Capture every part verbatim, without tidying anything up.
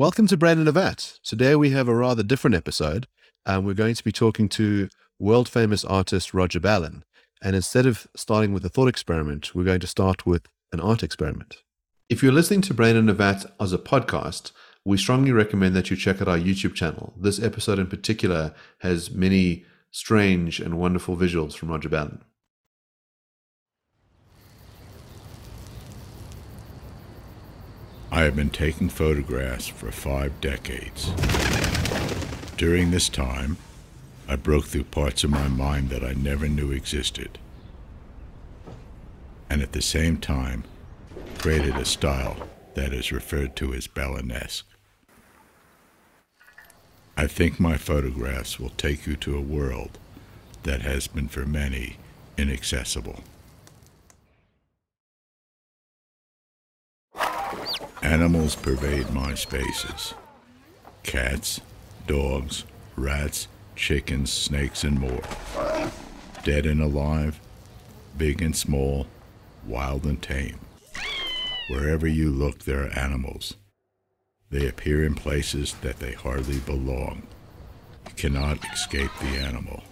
Welcome to Brain in a Vat. Today we have a rather different episode, and we're going to be talking to world-famous artist Roger Ballen. And instead of starting with a thought experiment, we're going to start with an art experiment. If you're listening to Brain in a Vat as a podcast, we strongly recommend that you check out our YouTube channel. This episode in particular has many strange and wonderful visuals from Roger Ballen. I have been taking photographs for five decades. During this time, I broke through parts of my mind that I never knew existed, and at the same time, created a style that is referred to as Ballenesque. I think my photographs will take you to a world that has been for many inaccessible. Animals pervade my spaces. Cats, dogs, rats, chickens, snakes, and more. Dead and alive, big and small, wild and tame. Wherever you look, there are animals. They appear in places that they hardly belong. You cannot escape the animal.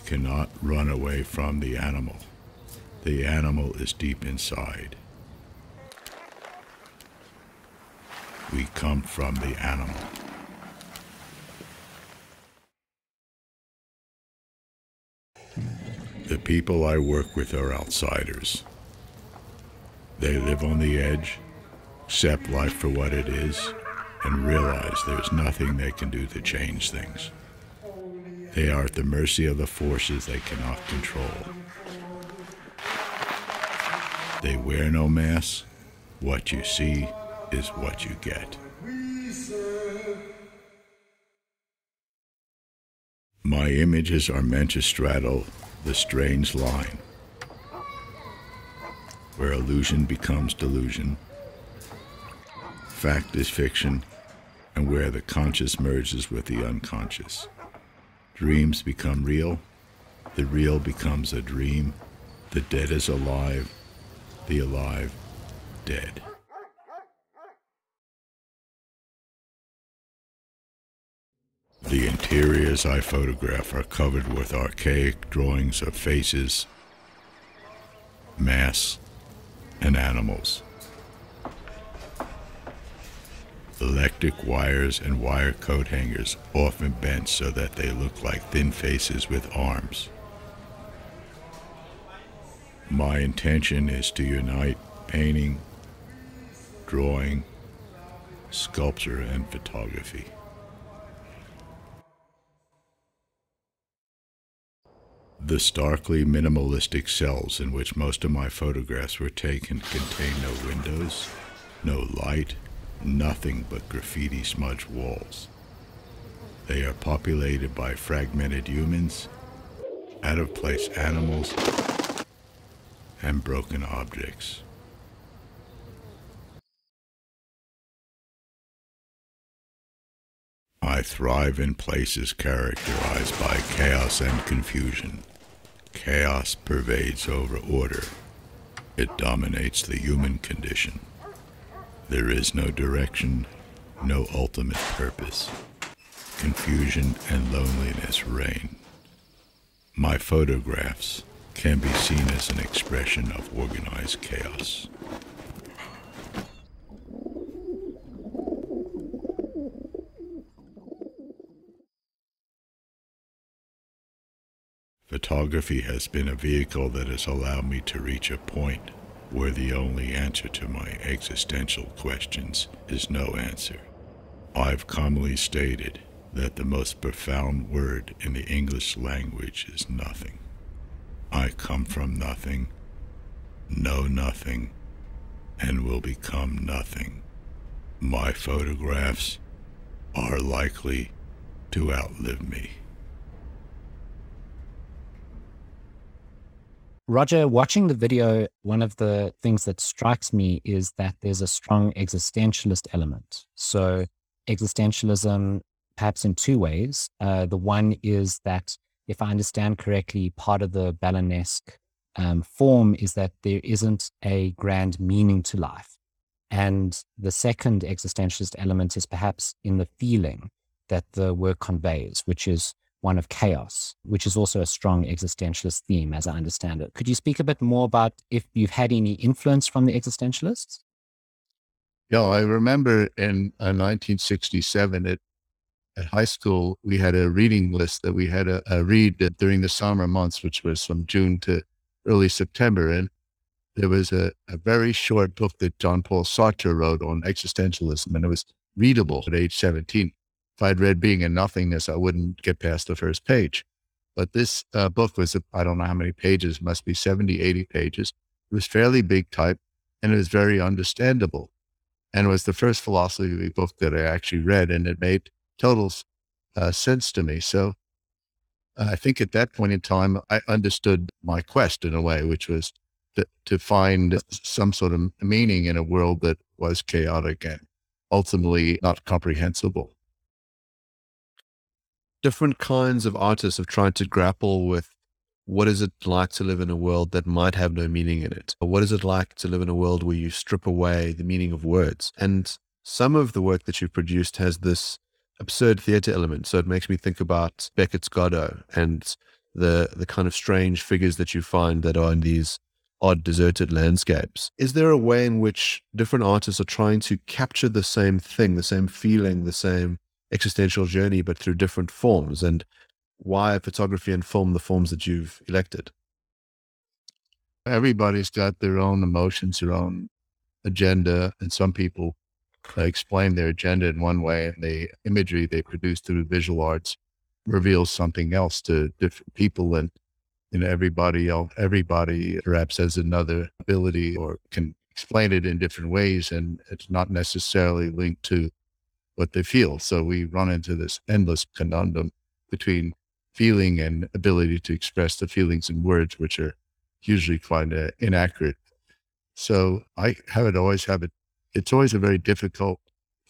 You cannot run away from the animal. The animal is deep inside. We come from the animal. The people I work with are outsiders. They live on the edge, accept life for what it is, and realize there's nothing they can do to change things. They are at the mercy of the forces they cannot control. They wear no masks. What you see is what you get. My images are meant to straddle the strange line where illusion becomes delusion, fact is fiction, and where the conscious merges with the unconscious. Dreams become real, the real becomes a dream, the dead is alive, the alive dead. The interiors I photograph are covered with archaic drawings of faces, masks, and animals. Electric wires and wire coat hangers often bent so that they look like thin faces with arms. My intention is to unite painting, drawing, sculpture, and photography. The starkly minimalistic cells in which most of my photographs were taken contain no windows, no light, nothing but graffiti smudged walls. They are populated by fragmented humans, out-of-place animals, and broken objects. I thrive in places characterized by chaos and confusion. Chaos pervades over order. It dominates the human condition. There is no direction, no ultimate purpose. Confusion and loneliness reign. My photographs can be seen as an expression of organized chaos. Photography has been a vehicle that has allowed me to reach a point where the only answer to my existential questions is no answer. I've commonly stated that the most profound word in the English language is nothing. I come from nothing, know nothing, and will become nothing. My photographs are likely to outlive me. Roger, watching the video, one of the things that strikes me is that there's a strong existentialist element. So existentialism, perhaps in two ways. Uh, the one is that, if I understand correctly, part of the Ballenesque um, form is that there isn't a grand meaning to life. And the second existentialist element is perhaps in the feeling that the work conveys, which is one of chaos, which is also a strong existentialist theme, as I understand it. Could you speak a bit more about if you've had any influence from the existentialists? Yeah, I remember in uh, nineteen sixty-seven at, at high school, we had a reading list that we had a, a read during the summer months, which was from June to early September. And there was a, a very short book that Jean-Paul Sartre wrote on existentialism, and it was readable at age seventeen. If I'd read Being and Nothingness, I wouldn't get past the first page. But this uh, book was, I don't know how many pages, must be seventy, eighty pages. It was fairly big type, and it was very understandable. And it was the first philosophy book that I actually read, and it made total uh, sense to me. So uh, I think at that point in time, I understood my quest in a way, which was to, to find some sort of meaning in a world that was chaotic and ultimately not comprehensible. Different kinds of artists have tried to grapple with what is it like to live in a world that might have no meaning in it? Or what is it like to live in a world where you strip away the meaning of words? And some of the work that you've produced has this absurd theater element. So it makes me think about Beckett's Godot and the the kind of strange figures that you find that are in these odd deserted landscapes. Is there a way in which different artists are trying to capture the same thing, the same feeling, the same existential journey, but through different forms? And why photography and film, the forms that you've elected? Everybody's got their own emotions, their own agenda. And some people uh, explain their agenda in one way, and the imagery they produce through visual arts reveals something else to different people. And you know, everybody else, everybody perhaps has another ability or can explain it in different ways. And it's not necessarily linked to what they feel. So we run into this endless conundrum between feeling and ability to express the feelings in words, which are usually quite uh, inaccurate. So I have it always have it. It's always a very difficult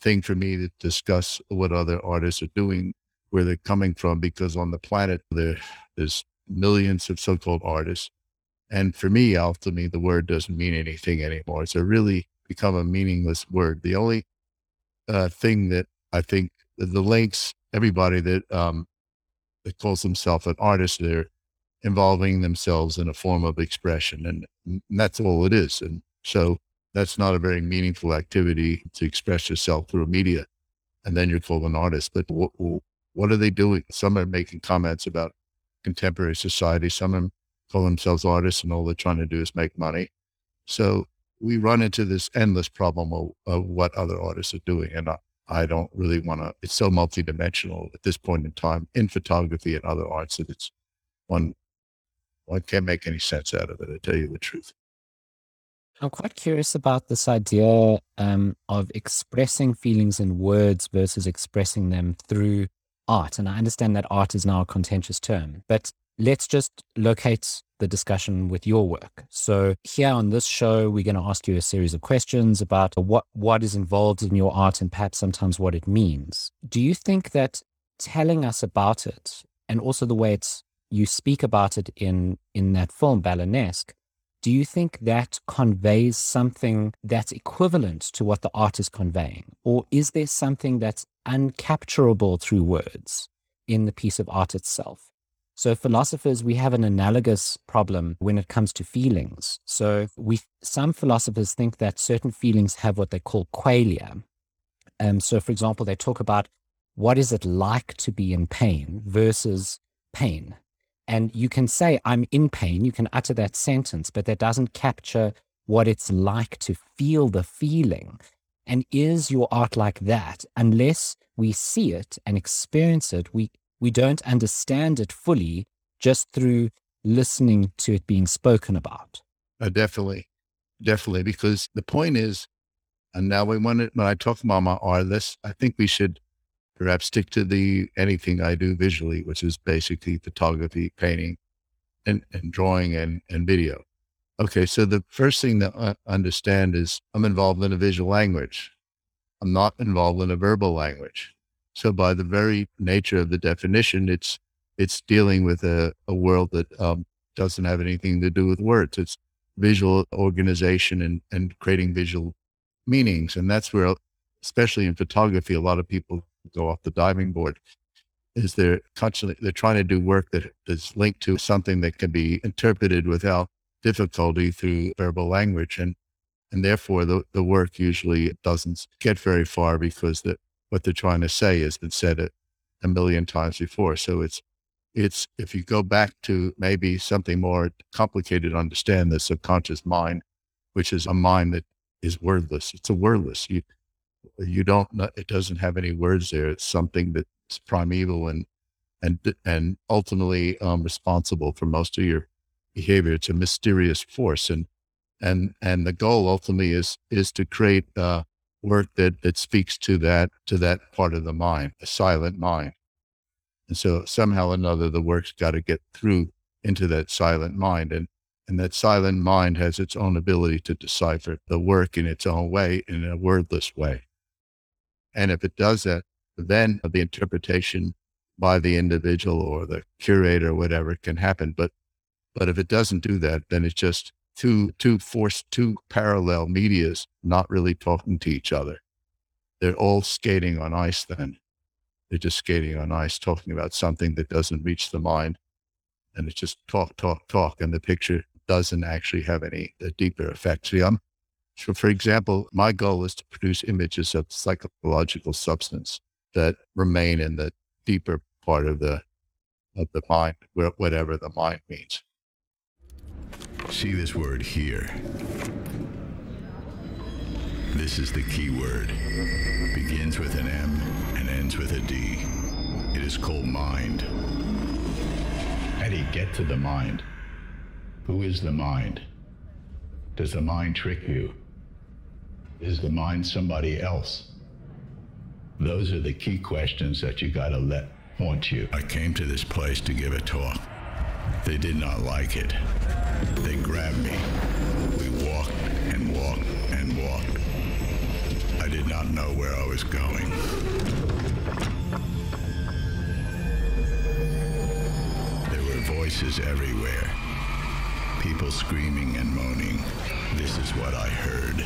thing for me to discuss what other artists are doing, where they're coming from, because on the planet there, there's millions of so-called artists. And for me, ultimately, the word doesn't mean anything anymore. It's a really become a meaningless word. The only Uh, thing that I think the, the links, everybody that, um, that calls themselves an artist, they're involving themselves in a form of expression, and, and that's all it is. And so that's not a very meaningful activity to express yourself through media. And then you're called an artist, but w- w- what are they doing? Some are making comments about contemporary society. Some are call themselves artists, and all they're trying to do is make money. So we run into this endless problem of, of what other artists are doing. And I, I don't really want to, it's so multidimensional at this point in time in photography and other arts that it's one, one can't make any sense out of it, I tell you the truth. I'm quite curious about this idea um, of expressing feelings in words versus expressing them through art. And I understand that art is now a contentious term, but let's just locate the discussion with your work. So here on this show, we're going to ask you a series of questions about what, what is involved in your art and perhaps sometimes what it means. Do you think that telling us about it, and also the way it's, you speak about it in, in that film, Ballenesque, do you think that conveys something that's equivalent to what the art is conveying? Or is there something that's uncapturable through words in the piece of art itself? So philosophers, we have an analogous problem when it comes to feelings. So we, some philosophers think that certain feelings have what they call qualia. Um, so for example, they talk about what is it like to be in pain versus pain. And you can say, I'm in pain, you can utter that sentence, but that doesn't capture what it's like to feel the feeling. And is your art like that? Unless we see it and experience it, we We don't understand it fully just through listening to it being spoken about. Uh, definitely, definitely, because the point is, and now we want to, when I talk about my art, this, I think we should perhaps stick to the anything I do visually, which is basically photography, painting, and, and drawing and, and video. Okay, so the first thing to uh, understand is I'm involved in a visual language. I'm not involved in a verbal language. So by the very nature of the definition, it's it's dealing with a, a world that um, doesn't have anything to do with words. It's visual organization and, and creating visual meanings. And that's where, especially in photography, a lot of people go off the diving board, is they're constantly, they're trying to do work that is linked to something that can be interpreted without difficulty through verbal language. And, and therefore the, the work usually doesn't get very far because the, what they're trying to say has been said a, a million times before. So it's, it's, if you go back to maybe something more complicated to understand, the subconscious mind, which is a mind that is wordless. It's a wordless, you, you don't, it doesn't have any words there. It's something that, it's primeval and and and ultimately um, responsible for most of your behavior. It's a mysterious force, and and and the goal ultimately is is to create uh, work that that speaks to that to that part of the mind, a silent mind. And so somehow or another, the work's got to get through into that silent mind, and and that silent mind has its own ability to decipher the work in its own way, in a wordless way. And if it does that, then the interpretation by the individual or the curator or whatever can happen. But, but if it doesn't do that, then it's just two, two forced, two parallel medias, not really talking to each other. They're all skating on ice. Then they're just skating on ice, talking about something that doesn't reach the mind. And it's just talk, talk, talk. And the picture doesn't actually have any the deeper effect. See, I'm, so for example, my goal is to produce images of psychological substance that remain in the deeper part of the of the mind, whatever the mind means. See this word here. This is the key word. Begins with an M and ends with a D. It is called mind. How do you get to the mind? Who is the mind? Does the mind trick you? Is the mind somebody else? Those are the key questions that you gotta let haunt you. I came to this place to give a talk. They did not like it. They grabbed me. We walked and walked and walked. I did not know where I was going. There were voices everywhere. People screaming and moaning. This is what I heard.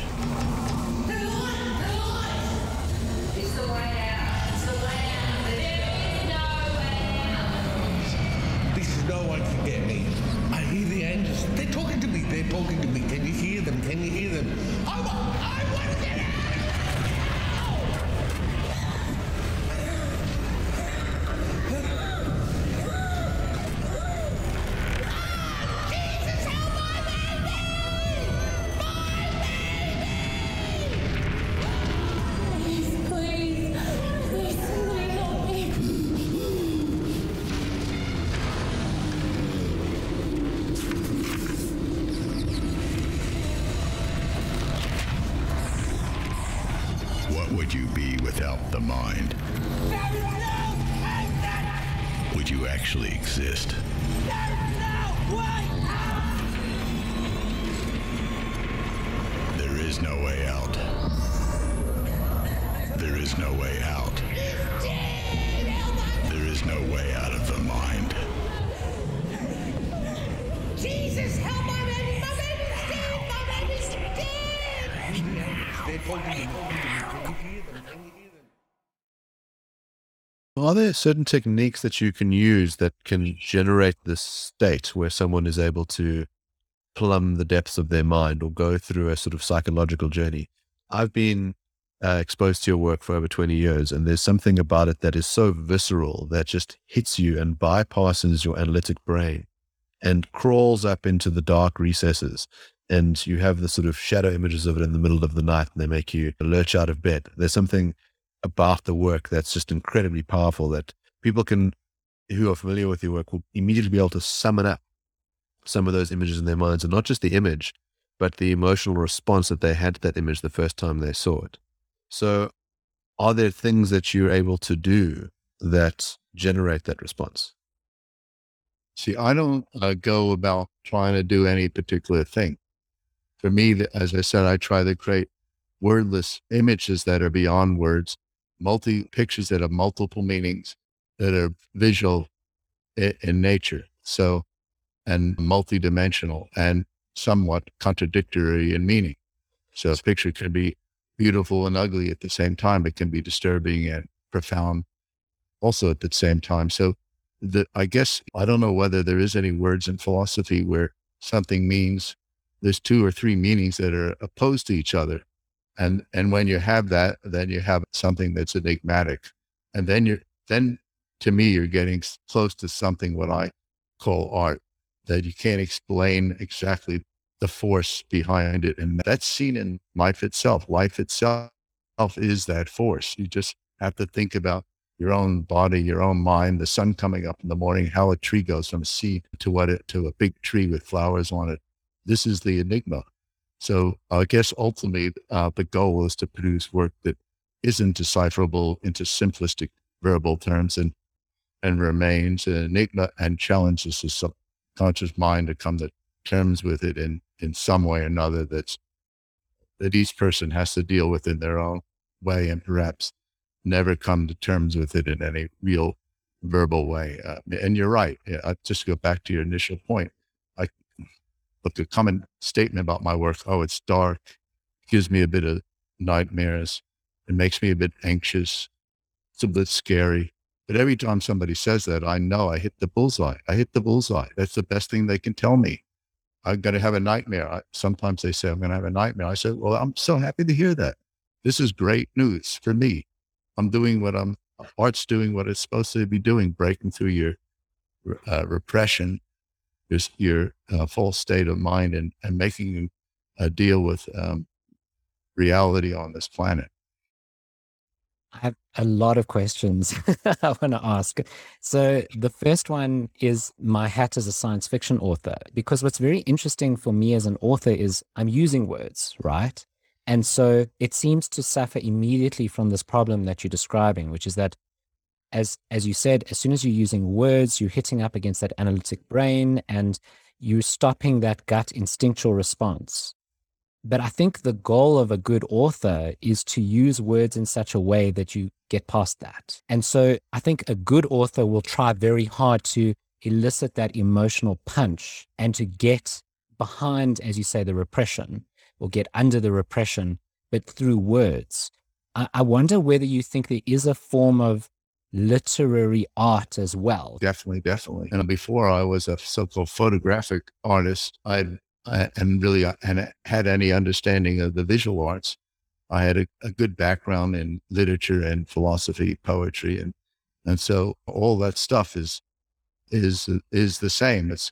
No one can get me. I hear the angels. They're talking to me. They're talking to me. Can you hear them? Can you hear them? I want, I want to get out! Jesus, help my baby! My baby! Please, please. Please, somebody help me. Would you be without the mind? Would you actually exist? There is no way out. There is no way out. There is no way out of the mind. Jesus, help my baby! My baby's dead! My baby's dead! Are there certain techniques that you can use that can generate this state where someone is able to plumb the depths of their mind or go through a sort of psychological journey? I've been uh, exposed to your work for over twenty years, and there's something about it that is so visceral that just hits you and bypasses your analytic brain and crawls up into the dark recesses. And you have the sort of shadow images of it in the middle of the night, and they make you lurch out of bed. There's something about the work that's just incredibly powerful that people can, who are familiar with your work, will immediately be able to summon up some of those images in their minds, and not just the image, but the emotional response that they had to that image the first time they saw it. So are there things that you're able to do that generate that response? See, I don't uh, go about trying to do any particular thing. For me, as I said, I try to create wordless images that are beyond words, multi pictures that have multiple meanings, that are visual in, in nature. So, and multidimensional and somewhat contradictory in meaning. So a picture could be beautiful and ugly at the same time. It can be disturbing and profound also at the same time. So the, I guess, I don't know whether there is any words in philosophy where something means there's two or three meanings that are opposed to each other. And, and when you have that, then you have something that's enigmatic. And then you're, then to me, you're getting close to something, what I call art, that you can't explain exactly the force behind it. And that's seen in life itself. Life itself is that force. You just have to think about your own body, your own mind, the sun coming up in the morning, how a tree goes from a seed to what it, to a big tree with flowers on it. This is the enigma. So I guess ultimately uh, the goal is to produce work that isn't decipherable into simplistic verbal terms and, and remains an enigma and challenges the subconscious mind to come to terms with it in, in some way or another that's, that each person has to deal with in their own way and perhaps never come to terms with it in any real verbal way. Uh, and you're right. I just go back to your initial point. I look, a common statement about my work, oh, it's dark, gives me a bit of nightmares. It makes me a bit anxious. It's a bit scary. But every time somebody says that, I know I hit the bullseye. I hit the bullseye. That's the best thing they can tell me. I'm going to have a nightmare. I, sometimes they say, I'm going to have a nightmare. I say, well, I'm so happy to hear that. This is great news for me. I'm doing what I'm, art's doing what it's supposed to be doing, breaking through your uh, repression, your, your uh, false state of mind and, and making you uh, deal with um, reality on this planet. I have a lot of questions I want to ask. So the first one is my hat as a science fiction author, because what's very interesting for me as an author is I'm using words, right? And so it seems to suffer immediately from this problem that you're describing, which is that, as as you said, as soon as you're using words, you're hitting up against that analytic brain and you're stopping that gut instinctual response. But I think the goal of a good author is to use words in such a way that you get past that. And so I think a good author will try very hard to elicit that emotional punch and to get behind, as you say, the repression, or get under the repression, but through words. I, I wonder whether you think there is a form of literary art as well. Definitely, definitely. And before I was a so-called photographic artist, I, I and really I, and I had any understanding of the visual arts. I had a, a good background in literature and philosophy, poetry, and and so all that stuff is is is the same. It's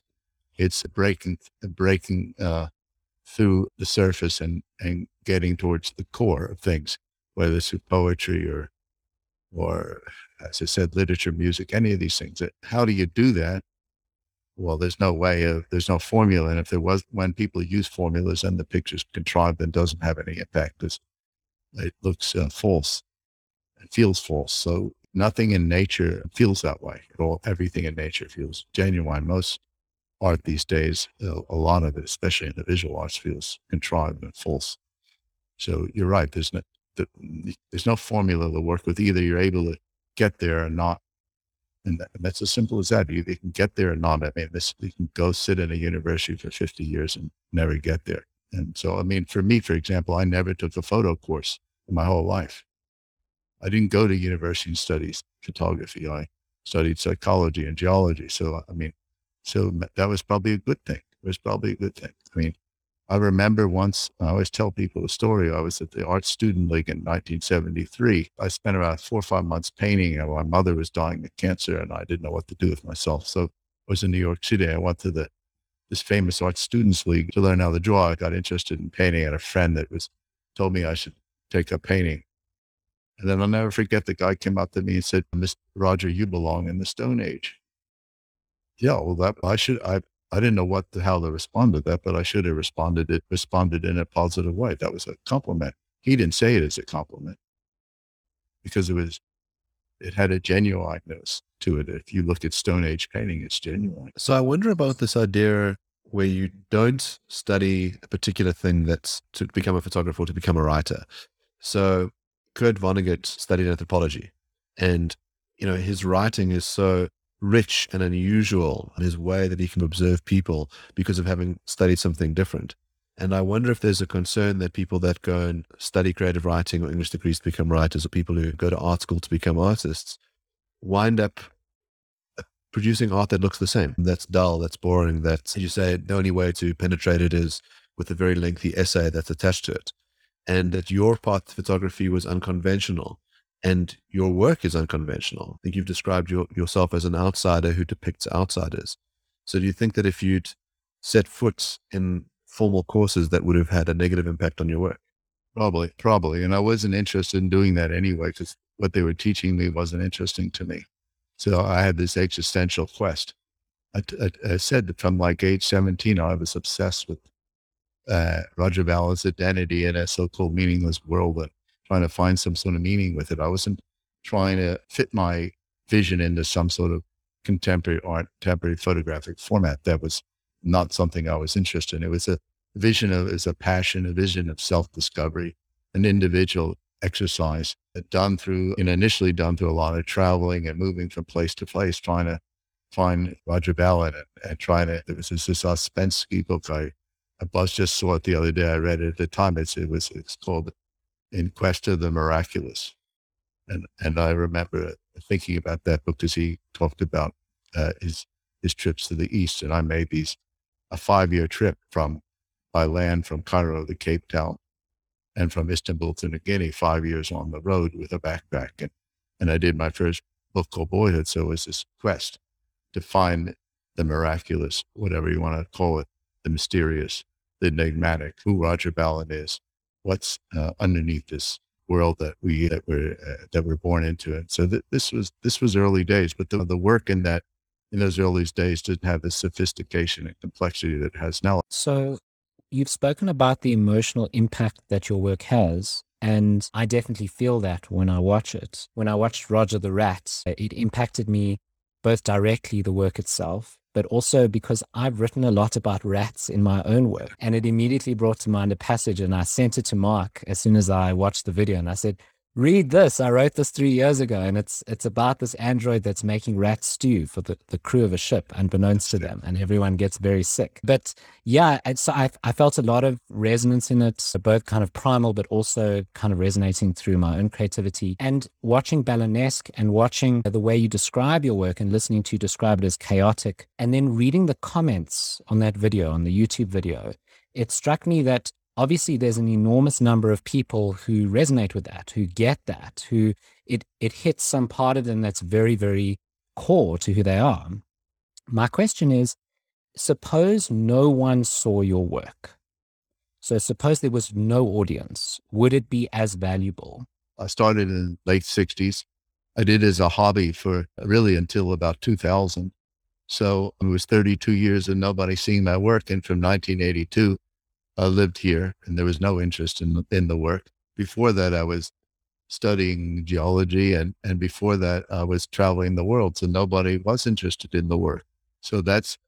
it's breaking breaking. Uh, through the surface and, and getting towards the core of things, whether it's through poetry or, or as I said, literature, music, any of these things. How do you do that? Well, there's no way of, there's no formula. And if there was, when people use formulas and the picture's contrived, then doesn't have any impact. It's, it looks uh, false. It feels false. So nothing in nature feels that way at all. Everything in nature feels genuine. Most art these days, a lot of it, especially in the visual arts, feels contrived and false. So you're right. There's no, there's no formula to work with. Either you're able to get there or not. And that's as simple as that. You can get there or not. I mean, this, you can go sit in a university for fifty years and never get there. And so, I mean, for me, for example, I never took a photo course in my whole life. I didn't go to university and study photography. I studied psychology and geology. So, I mean, So that was probably a good thing. It was probably a good thing. I mean, I remember once, I always tell people a story. I was at the Art Student League in nineteen seventy-three. I spent around four or five months painting and my mother was dying of cancer and I didn't know what to do with myself. So I was in New York City. I went to the, this famous Art Students League to learn how to draw. I got interested in painting and a friend that was, told me I should take up painting. And then I'll never forget, the guy came up to me and said, Mister Roger, you belong in the Stone Age. Yeah, well, that I should, I, I didn't know what the, how to respond to that, but I should have responded, it responded in a positive way. That was a compliment. He didn't say it as a compliment because it was, it had a genuineness to it. If you look at Stone Age painting, it's genuine. So I wonder about this idea where you don't study a particular thing that's to become a photographer or to become a writer. So Kurt Vonnegut studied anthropology and, you know, his writing is so rich and unusual in his way that he can observe people because of having studied something different. And I wonder if there's a concern that people that go and study creative writing or English degrees to become writers, or people who go to art school to become artists, wind up producing art that looks the same, that's dull, that's boring, that's, you say, the only way to penetrate it is with a very lengthy essay that's attached to it. And that your path to photography was unconventional and your work is unconventional. I think you've described your, yourself as an outsider who depicts outsiders. So do you think that if you'd set foot in formal courses, that would have had a negative impact on your work? Probably, probably. And I wasn't interested in doing that anyway, because what they were teaching me wasn't interesting to me. So I had this existential quest. I, I, I said that from like age seventeen, I was obsessed with uh, Roger Ballen's identity in a so-called meaningless world and trying to find some sort of meaning with it. I wasn't trying to fit my vision into some sort of contemporary art, contemporary photographic format. That was not something I was interested in. It was a vision of, is a passion, a vision of self-discovery, an individual exercise done through, and initially done through a lot of traveling and moving from place to place, trying to find Roger Ballen and, and trying to, there was this, this Ospensky book I, I buzz just saw it the other day. I read it at the time. It's, it was, it's called In Quest of the Miraculous. And, and I remember thinking about that book because he talked about uh, his, his trips to the East. And I made these, a five-year trip from, by land from Cairo to Cape Town, and from Istanbul to New Guinea, five years on the road with a backpack. And, and I did my first book called Boyhood. So it was this quest to find the miraculous, whatever you want to call it, the mysterious, the enigmatic, who Roger Ballen is, what's uh, underneath this world that we, that we're, uh, that we're born into. And so th- this was, this was early days, but the, the work in that, in those early days didn't have the sophistication and complexity that it has now. So you've spoken about the emotional impact that your work has, and I definitely feel that when I watch it. When I watched Roger the Rat, it impacted me both directly, the work itself, but also because I've written a lot about rats in my own work, and it immediately brought to mind a passage, and I sent it to Mark as soon as I watched the video, and I said, read this, I wrote this three years ago, and it's it's about this android that's making rat stew for the, the crew of a ship, unbeknownst to them, and everyone gets very sick. But yeah, so I, I felt a lot of resonance in it, both kind of primal, but also kind of resonating through my own creativity. And watching Ballenesque and watching the way you describe your work and listening to you describe it as chaotic, and then reading the comments on that video, on the YouTube video, it struck me that obviously, there's an enormous number of people who resonate with that, who get that, who it, it hits some part of them that's very, very core to who they are. My question is, suppose no one saw your work. So suppose there was no audience, would it be as valuable? I started in the late sixties. I did as a hobby for really until about two thousand. So it was thirty-two years of nobody seeing my work. And from nineteen eighty-two, I lived here and there was no interest in, in the work. Before that, I was studying geology and, and before that I was traveling the world. So nobody was interested in the work. So that's,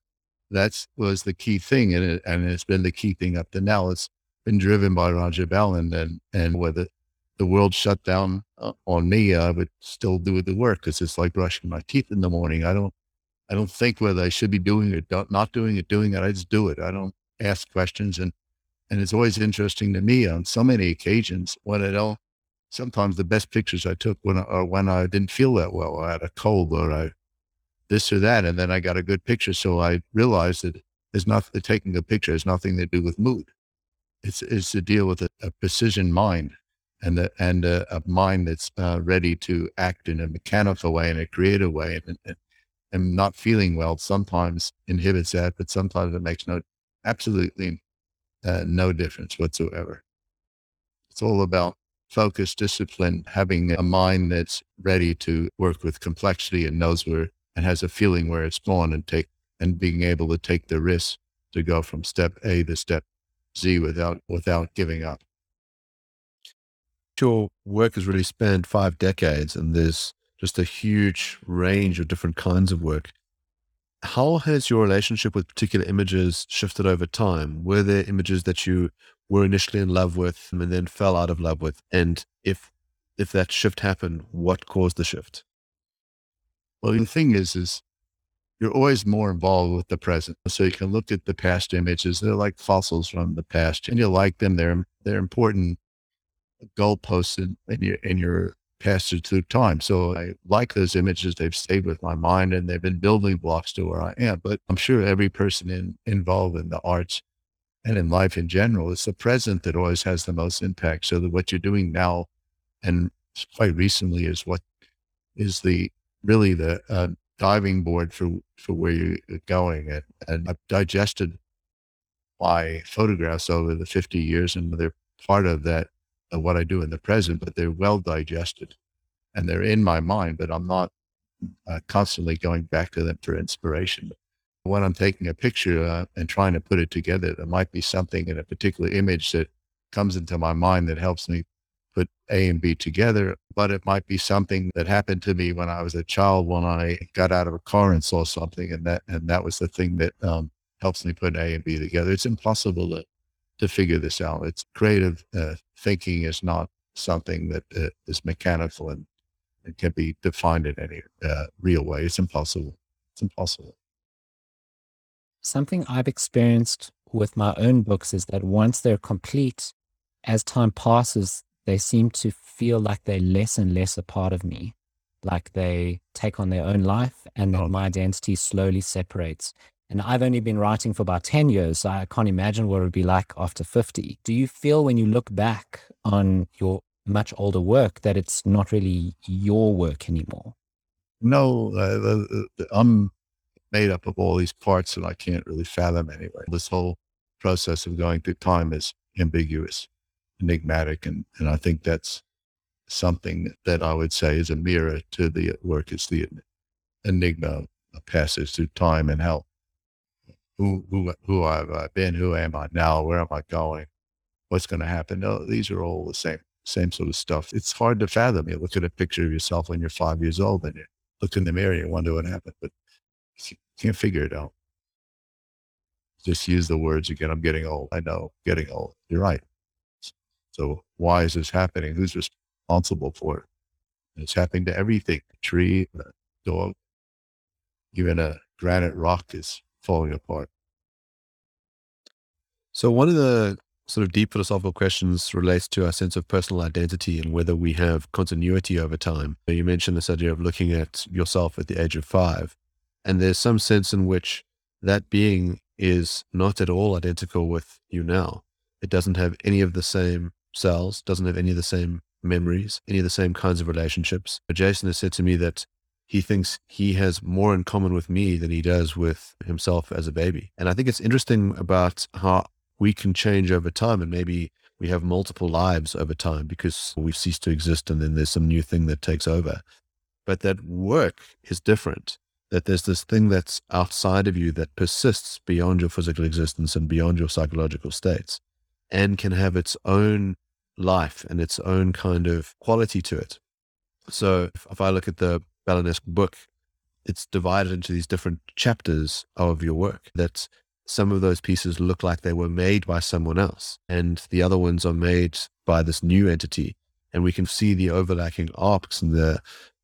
that's was the key thing. And, it, and it's been the key thing up to now. It's been driven by Roger Ballen, and, and whether the world shut down on me, I would still do the work. Cause it's like brushing my teeth in the morning. I don't, I don't think whether I should be doing it, not doing it, doing it. I just do it. I don't ask questions. And And it's always interesting to me on so many occasions when I don't, sometimes the best pictures I took when I, or when I didn't feel that well, or I had a cold or I, this or that. And then I got a good picture. So I realized that it's not the taking a picture has nothing to do with mood. It's, it's to deal with a, a precision mind and the, and a, a mind that's uh, ready to act in a mechanical way, in a creative way, and, and, and not feeling well sometimes inhibits that, but sometimes it makes no, absolutely Uh, no difference whatsoever. It's all about focus, discipline, having a mind that's ready to work with complexity and knows where and has a feeling where it's going, and take and being able to take the risk to go from step A to step Z without without giving up. Your work has really spanned five decades, and there's just a huge range of different kinds of work. How has your relationship with particular images shifted over time? Were there images that you were initially in love with and then fell out of love with? And if, if that shift happened, what caused the shift? Well, the thing is, is you're always more involved with the present. So you can look at the past images. They're like fossils from the past, and you like them. They're, they're important goalposts in, in your, in your passage through time. So I like those images. They've stayed with my mind and they've been building blocks to where I am. But I'm sure every person in, involved in the arts and in life in general, it's the present that always has the most impact. So that what you're doing now and quite recently is what is the, really the, uh, diving board for, for where you're going. And, and I've digested my photographs over the fifty years, and they're part of that, of what I do in the present, but they're well digested and they're in my mind, but I'm not uh, constantly going back to them for inspiration. But when I'm taking a picture uh, and trying to put it together, there might be something in a particular image that comes into my mind that helps me put A and B together, but it might be something that happened to me when I was a child, when I got out of a car and saw something, and that, and that was the thing that um, helps me put A and B together. It's impossible to, to figure this out. It's creative uh, thinking is not something that uh, is mechanical and, and can be defined in any uh, real way. It's impossible. It's impossible. Something I've experienced with my own books is that once they're complete, as time passes, they seem to feel like they're less and less a part of me, like they take on their own life and that my identity slowly separates. And I've only been writing for about ten years, so I can't imagine what it would be like after fifty. Do you feel when you look back on your much older work that it's not really your work anymore? No, uh, the, the, I'm made up of all these parts that I can't really fathom anyway. This whole process of going through time is ambiguous, enigmatic. And, and I think that's something that I would say is a mirror to the work. It's the enigma of passage through time and how, who, who, who have I been? Who am I now? Where am I going? What's going to happen? No, these are all the same, same sort of stuff. It's hard to fathom. You look at a picture of yourself when you're five years old and you look in the mirror, you wonder what happened, but you can't figure it out. Just use the words again. I'm getting old. I know, getting old. You're right. So why is this happening? Who's responsible for it? And it's happening to everything. A tree, a dog, even a granite rock is falling apart. So one of the sort of deep philosophical questions relates to our sense of personal identity and whether we have continuity over time. You mentioned this idea of looking at yourself at the age of five, and there's some sense in which that being is not at all identical with you now. It doesn't have any of the same cells, doesn't have any of the same memories, any of the same kinds of relationships. But Jason has said to me that he thinks he has more in common with me than he does with himself as a baby. And I think it's interesting about how we can change over time, and maybe we have multiple lives over time because we've ceased to exist and then there's some new thing that takes over. But that work is different, that there's this thing that's outside of you that persists beyond your physical existence and beyond your psychological states, and can have its own life and its own kind of quality to it. So if, if I look at the Ballenesque book, it's divided into these different chapters of your work, that some of those pieces look like they were made by someone else and the other ones are made by this new entity. And we can see the overlapping arcs and the,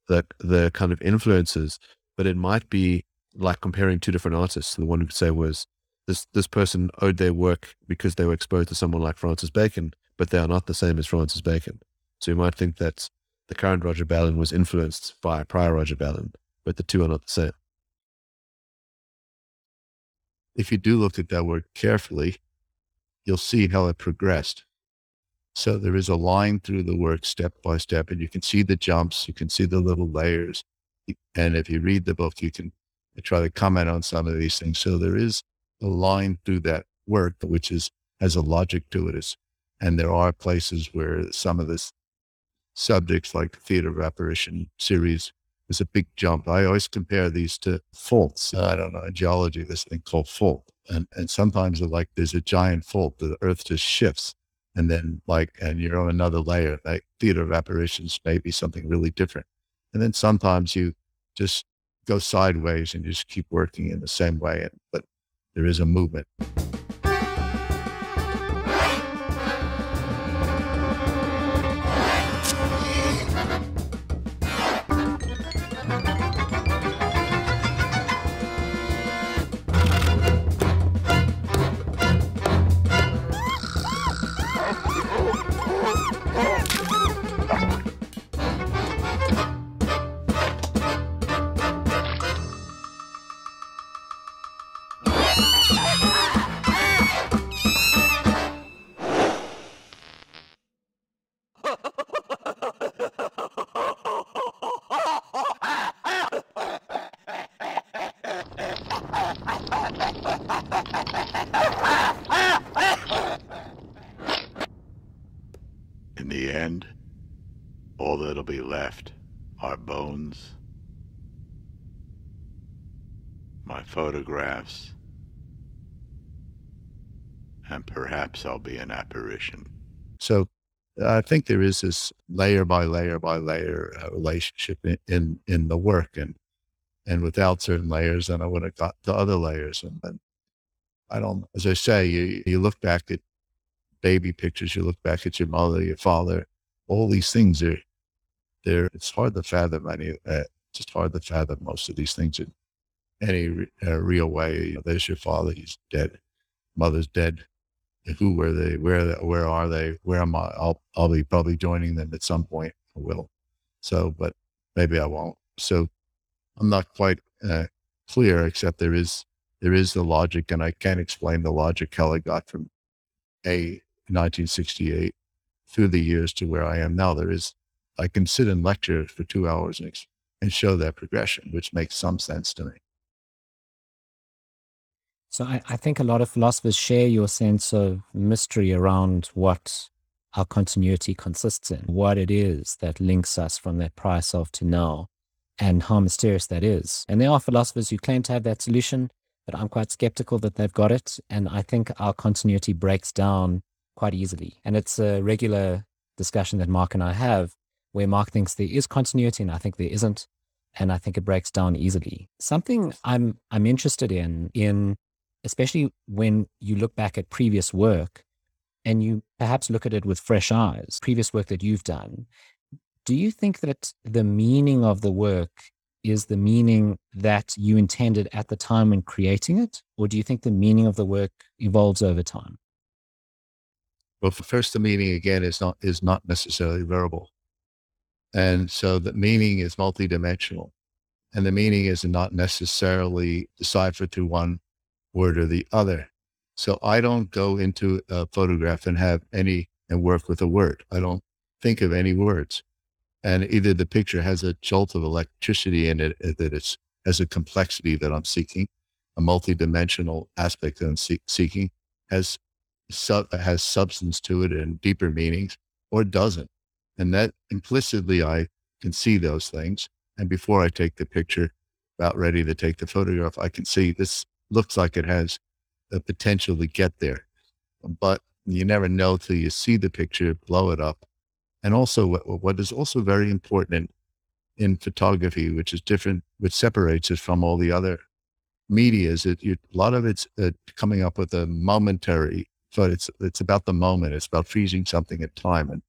the, the kind of influences, but it might be like comparing two different artists. The one who could say was, This this person owed their work because they were exposed to someone like Francis Bacon, but they are not the same as Francis Bacon. So you might think that the current Roger Ballen was influenced by a prior Roger Ballen, but the two are not the same. If you do look at that word carefully, you'll see how it progressed. So there is a line through the work step by step, and you can see the jumps, you can see the little layers. And if you read the book, you can try to comment on some of these things. So there is a line through that work, which is, has a logic to it. It's, and there are places where some of this subjects like the Theater of Apparition series is a big jump. I always compare these to faults. I don't know, in geology, this thing called fault. And, and sometimes they're like, there's a giant fault, the earth just shifts. And then like, and you're on another layer, like Theater of Apparitions may be something really different. And then sometimes you just go sideways and you just keep working in the same way. And, but there is a movement. In the end, all that'll be left are bones, my photographs, and perhaps I'll be an apparition. So I think there is this layer by layer by layer uh, relationship in, in, in the work, and and without certain layers, then I would have got to other layers. And, and I don't, as I say, you, you look back at baby pictures, you look back at your mother, your father, all these things are there. It's hard to fathom any, uh, just hard to fathom most of these things in any re, uh, real way. You know, there's your father, he's dead. Mother's dead. Who were they? Where where are they? Where am I? I'll I'll be probably joining them at some point. I will. So, but maybe I won't. So, I'm not quite uh, clear. Except there is there is the logic, and I can't explain the logic how I got from a nineteen sixty-eight through the years to where I am now. There is I can sit and lecture for two hours and and show that progression, which makes some sense to me. So I, I think a lot of philosophers share your sense of mystery around what our continuity consists in, what it is that links us from that prior self to now, and how mysterious that is. And there are philosophers who claim to have that solution, but I'm quite skeptical that they've got it. And I think our continuity breaks down quite easily. And it's a regular discussion that Mark and I have, where Mark thinks there is continuity and I think there isn't. And I think it breaks down easily. Something I'm I'm interested in, in especially when you look back at previous work and you perhaps look at it with fresh eyes, previous work that you've done, do you think that the meaning of the work is the meaning that you intended at the time when creating it? Or do you think the meaning of the work evolves over time? Well, first, the meaning again is not, is not necessarily verbal. And so the meaning is multidimensional, and the meaning is not necessarily deciphered through one word or the other. So I don't go into a photograph and have any, and work with a word. I don't think of any words. And either the picture has a jolt of electricity in it, that it's has a complexity that I'm seeking, a multidimensional aspect that I'm see- seeking, has, su- has substance to it and deeper meanings, or doesn't. And that implicitly, I can see those things. And before I take the picture, about ready to take the photograph, I can see this looks like it has the potential to get there, but you never know till you see the picture, blow it up. And also what, what is also very important in, in photography, which is different, which separates it from all the other media, is that you, a lot of it's uh, coming up with a momentary, so it's, it's about the moment. It's about freezing something at time. And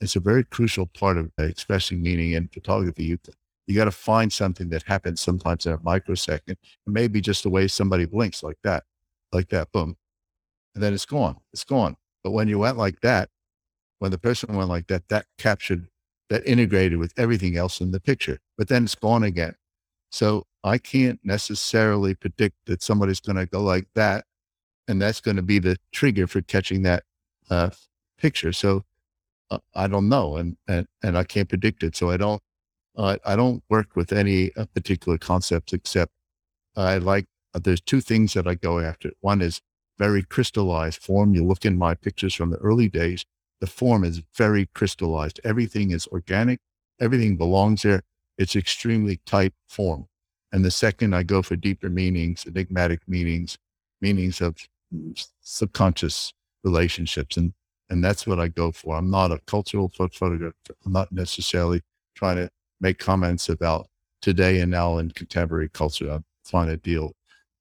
it's a very crucial part of expressing meaning in photography. You You got to find something that happens sometimes in a microsecond, maybe just the way somebody blinks like that, like that, boom. And then it's gone, it's gone. But when you went like that, when the person went like that, that captured, that integrated with everything else in the picture, but then it's gone again. So I can't necessarily predict that somebody's going to go like that, and that's going to be the trigger for catching that uh, picture. So uh, I don't know, and, and, and I can't predict it. So I don't, Uh, I don't work with any uh, particular concepts, except I like, uh, there's two things that I go after. One is very crystallized form. You look in my pictures from the early days, the form is very crystallized. Everything is organic. Everything belongs there. It's extremely tight form. And the second, I go for deeper meanings, enigmatic meanings, meanings of subconscious relationships. And, and that's what I go for. I'm not a cultural photographer. I'm not necessarily trying to make comments about today and now in contemporary culture. I'm trying to deal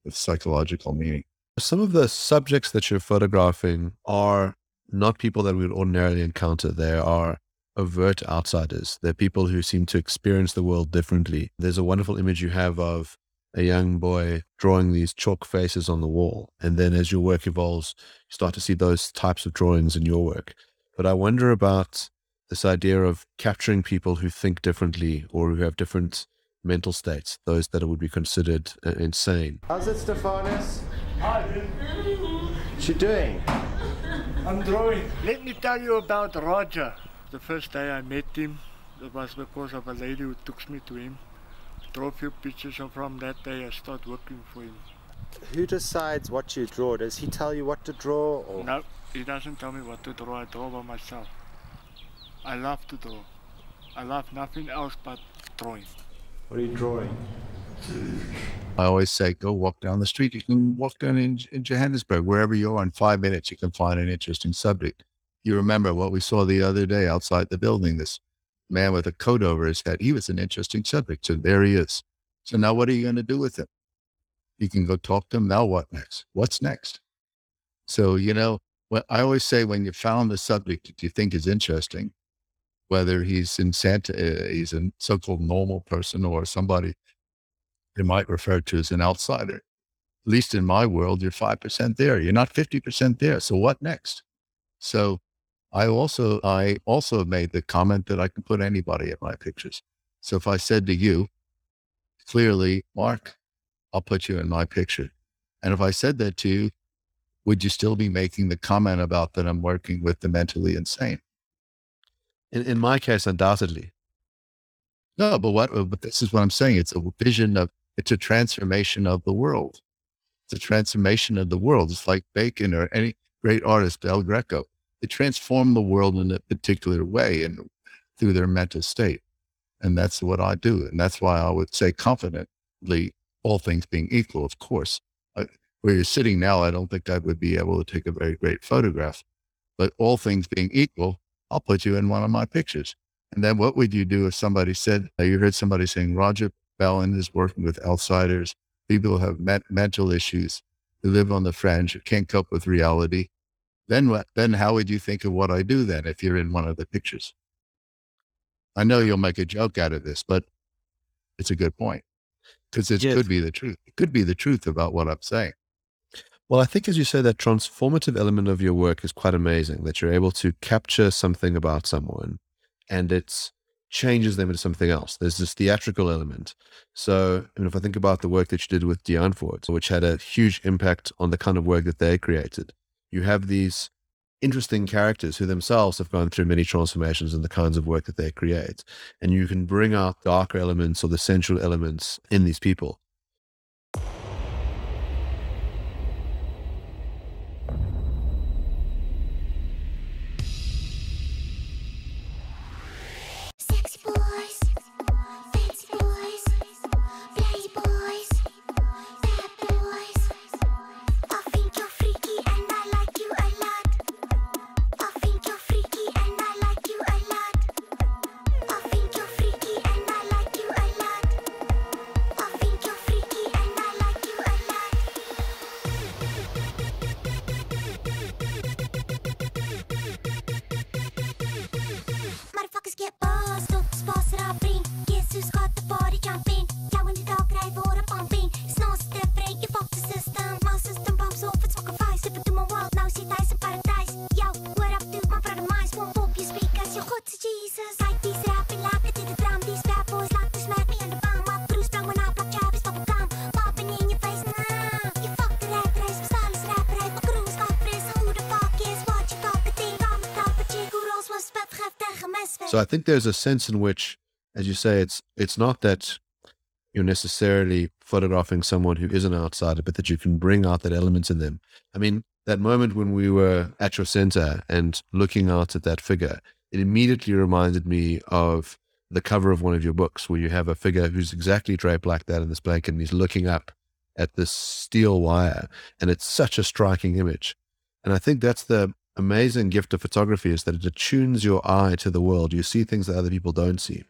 with psychological meaning. Some of the subjects that you're photographing are not people that we would ordinarily encounter. They are overt outsiders. They're people who seem to experience the world differently. There's a wonderful image you have of a young boy drawing these chalk faces on the wall. And then as your work evolves, you start to see those types of drawings in your work. But I wonder about this idea of capturing people who think differently or who have different mental states, those that would be considered uh, insane. How's it, Stephanus? Hi. What you doing? I'm drawing. Let me tell you about Roger. The first day I met him, it was because of a lady who took me to him. Draw a few pictures, and from that day I started working for him. Who decides what you draw? Does he tell you what to draw? Or? No, he doesn't tell me what to draw. I draw by myself. I love to draw. I love nothing else but drawing. What are you drawing? I always say, go walk down the street. You can walk down in, in Johannesburg, wherever you are, in five minutes, you can find an interesting subject. You remember what we saw the other day outside the building, this man with a coat over his head. He was an interesting subject. So there he is. So now what are you going to do with him? You can go talk to him. Now what next? What's next? So, you know, well, I always say when you found the subject that you think is interesting, whether he's in Santa, uh, he's a so-called normal person or somebody they might refer to as an outsider, at least in my world, you're five percent there. You're not fifty percent there. So what next? So I also, I also made the comment that I can put anybody in my pictures. So if I said to you clearly, Mark, I'll put you in my picture. And if I said that to you, would you still be making the comment about that I'm working with the mentally insane? In, in my case, undoubtedly. No, but what, but this is what I'm saying. It's a vision of, it's a transformation of the world. It's a transformation of the world. It's like Bacon or any great artist, El Greco. They transform the world in a particular way and through their mental state. And that's what I do. And that's why I would say confidently, all things being equal, of course, I, where you're sitting now, I don't think I would be able to take a very great photograph, but all things being equal, I'll put you in one of my pictures. And then what would you do if somebody said, you heard somebody saying, Roger Ballen is working with outsiders, people who have met mental issues, who live on the fringe, who can't cope with reality. Then what, then how would you think of what I do then if you're in one of the pictures? I know you'll make a joke out of this, but it's a good point because it yes. could be the truth. It could be the truth about what I'm saying. Well, I think, as you say, that transformative element of your work is quite amazing, that you're able to capture something about someone and it changes them into something else. There's this theatrical element. So, I mean, if I think about the work that you did with Dionne Ford, which had a huge impact on the kind of work that they created, you have these interesting characters who themselves have gone through many transformations in the kinds of work that they create. And you can bring out darker elements or the sensual elements in these people. So I think there's a sense in which, as you say, it's it's not that you're necessarily photographing someone who is an outsider, but that you can bring out that element in them. I mean, that moment when we were at your center and looking out at that figure, it immediately reminded me of the cover of one of your books where you have a figure who's exactly draped like that in this blanket and he's looking up at this steel wire. And it's such a striking image. And I think that's the amazing gift of photography, is that it attunes your eye to the world. You see things that other people don't see.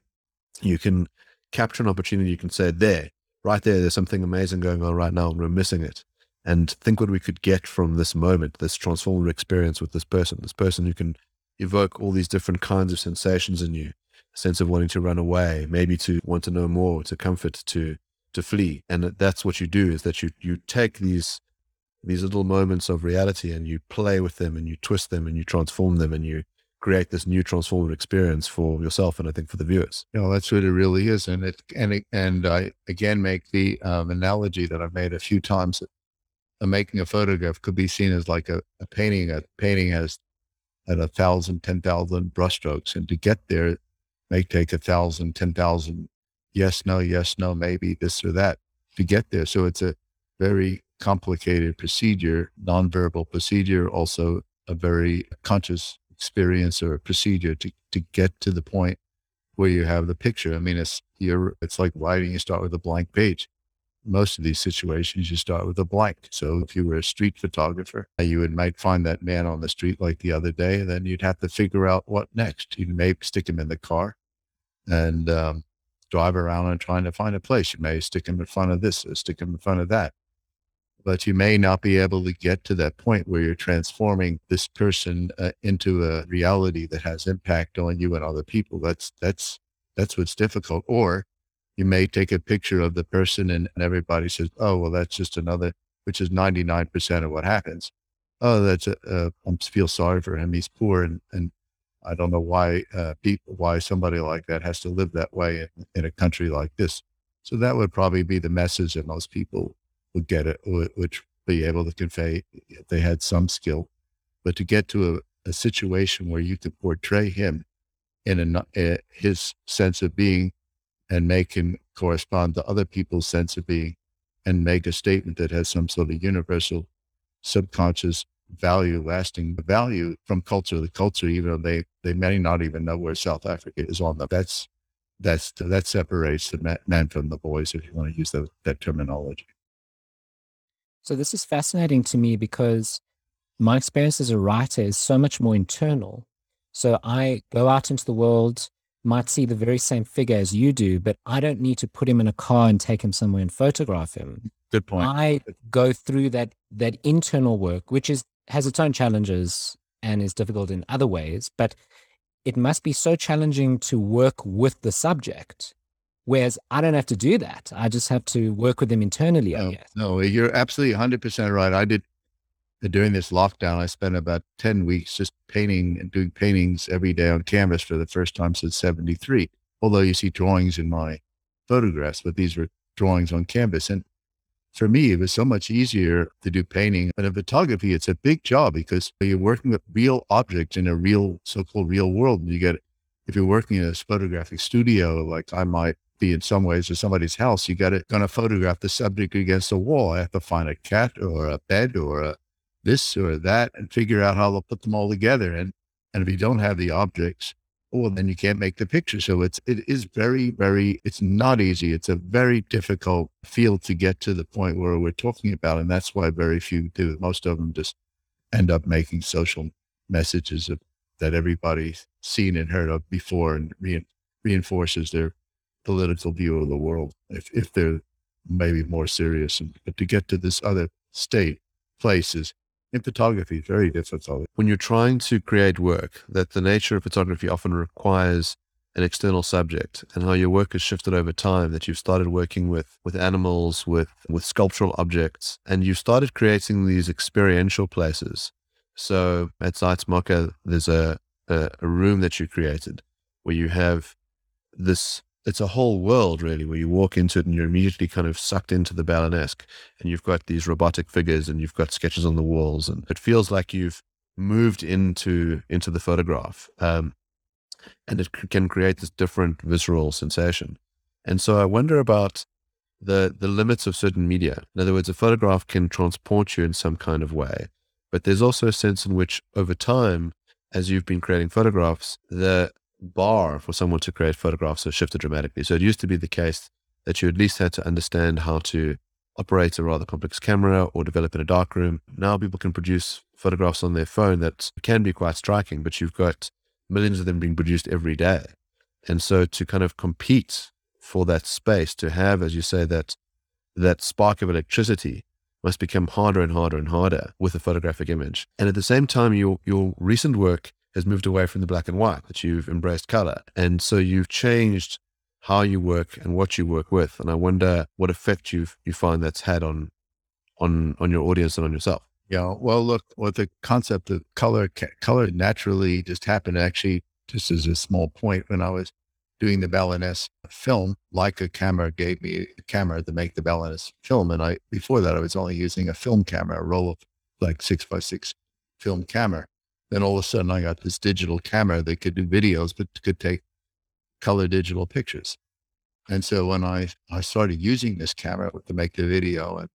You can capture an opportunity. You can say, there, right there, there's something amazing going on right now and we're missing it. And think what we could get from this moment, this transformative experience with this person, this person who can evoke all these different kinds of sensations in you, a sense of wanting to run away, maybe to want to know more, to comfort, to to flee. And that's what you do, is that you you take these these little moments of reality and you play with them and you twist them and you transform them and you create this new transformative experience for yourself. And I think for the viewers, you know, that's what it really is. And it, and, it, and I again, make the um, analogy that I've made a few times, that uh, making a photograph could be seen as like a, a painting, a painting has at a thousand, ten thousand brushstrokes, and to get there, it may take a thousand, ten thousand, yes, no, yes, no, maybe this or that to get there. So it's a very complicated procedure, nonverbal procedure, also a very conscious experience or a procedure to, to get to the point where you have the picture. I mean, it's you're, it's like writing. You start with a blank page. Most of these situations, you start with a blank. So if you were a street photographer, you would, might find that man on the street like the other day, and then you'd have to figure out what next. You may stick him in the car and um, drive around and trying to find a place. You may stick him in front of this or stick him in front of that. But you may not be able to get to that point where you're transforming this person uh, into a reality that has impact on you and other people. That's, that's, that's what's difficult. Or you may take a picture of the person and, and everybody says, oh, well, that's just another, which is ninety-nine percent of what happens. Oh, that's a, uh, I feel sorry for him. He's poor. And, and I don't know why, uh, people, why somebody like that has to live that way in, in a country like this. So that would probably be the message that most people would get it, which be able to convey if they had some skill. But to get to a, a situation where you could portray him in a, a, his sense of being and make him correspond to other people's sense of being and make a statement that has some sort of universal subconscious value, lasting value from culture to culture, even though they, they may not even know where South Africa is on them. That's, that's, that separates the man from the boys, if you want to use that, that terminology. So this is fascinating to me because my experience as a writer is so much more internal. So I go out into the world, might see the very same figure as you do, but I don't need to put him in a car and take him somewhere and photograph him. Good point. I go through that, that internal work, which is, has its own challenges and is difficult in other ways, but it must be so challenging to work with the subject. Whereas I don't have to do that. I just have to work with them internally, I no, guess. No, you're absolutely one hundred percent right. I did, during this lockdown, I spent about ten weeks just painting and doing paintings every day on canvas for the first time since seventy-three. Although you see drawings in my photographs, but these were drawings on canvas. And for me, it was so much easier to do painting. But in photography, it's a big job because you're working with real objects in a real, so-called real world. And you get, if you're working in a photographic studio, like I might, be in some ways or somebody's house, you got to going to photograph the subject against a wall. I have to find a cat or a bed or a this or that and figure out how to put them all together. And, and if you don't have the objects, well, then you can't make the picture. So it's, it is very, very, it's not easy. It's a very difficult field to get to the point where we're talking about. And that's why very few do. Most of them just end up making social messages of, that everybody's seen and heard of before and re- reinforces their political view of the world, if, if they're maybe more serious. And, but to get to this other state, places, in photography, is very difficult. When you're trying to create work, that the nature of photography often requires an external subject, and how your work has shifted over time, that you've started working with, with animals, with, with sculptural objects, and you've started creating these experiential places. So at Zeitz MOCAA, there's a, a, a room that you created where you have this. It's a whole world, really, where you walk into it and you're immediately kind of sucked into the Ballenesque, and you've got these robotic figures and you've got sketches on the walls, and it feels like you've moved into, into the photograph. Um, and it c- can create this different visceral sensation. And so I wonder about the, the limits of certain media. In other words, a photograph can transport you in some kind of way, but there's also a sense in which over time, as you've been creating photographs, the bar for someone to create photographs has shifted dramatically. So it used to be the case that you at least had to understand how to operate a rather complex camera or develop in a dark room. Now people can produce photographs on their phone that can be quite striking, but you've got millions of them being produced every day. And so to kind of compete for that space, to have, as you say, that that spark of electricity must become harder and harder and harder with a photographic image. And at the same time, your your recent work has moved away from the black and white, that you've embraced color. And so you've changed how you work and what you work with. And I wonder what effect you've, you find that's had on, on, on your audience and on yourself. Yeah. Well, look, what the concept of color, color naturally just happened. Actually, just as a small point, when I was doing the Ballenesque film, Leica camera gave me a camera to make the Ballenesque film. And I, before that, I was only using a film camera, a roll of like six by six film camera. Then all of a sudden I got this digital camera that could do videos, but could take color digital pictures. And so when I, I started using this camera to make the video and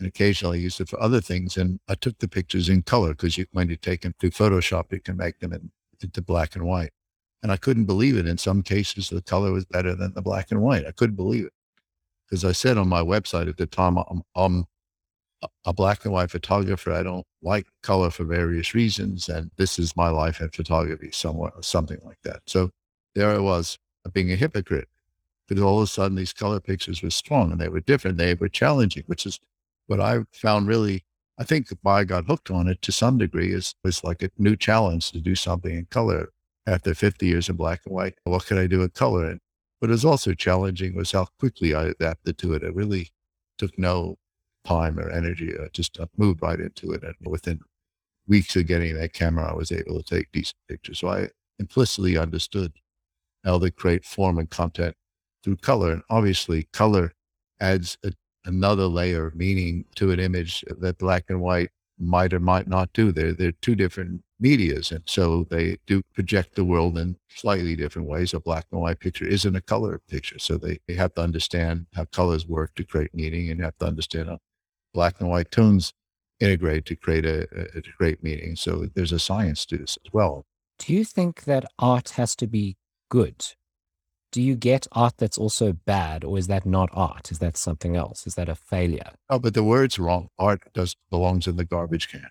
And occasionally I used it for other things. And I took the pictures in color because you, when you take them through Photoshop, you can make them in, into black and white. And I couldn't believe it. In some cases, the color was better than the black and white. I couldn't believe it. Because I said on my website at the time, I'm, I'm a black and white photographer. I don't like color for various reasons. And this is my life in photography somewhere or something like that. So there I was being a hypocrite, because all of a sudden these color pictures were strong and they were different. They were challenging, which is what I found really, I think why I got hooked on it to some degree is was like a new challenge to do something in color after fifty years in black and white. What could I do in color? And what is also challenging was how quickly I adapted to it. It really took no time or energy. I just moved right into it. And within weeks of getting that camera, I was able to take decent pictures. So I implicitly understood how they create form and content through color. And obviously color adds a, another layer of meaning to an image that black and white might or might not do. They're, they're two different medias. And so they do project the world in slightly different ways. A black and white picture isn't a color picture. So they, they have to understand how colors work to create meaning, and have to understand how black and white tones integrate to create a, a to create meaning. So there's a science to this as well. Do you think that art has to be good? Do you get art that's also bad, or is that not art? Is that something else? Is that a failure? Oh, but the word's wrong. Art does belongs in the garbage can.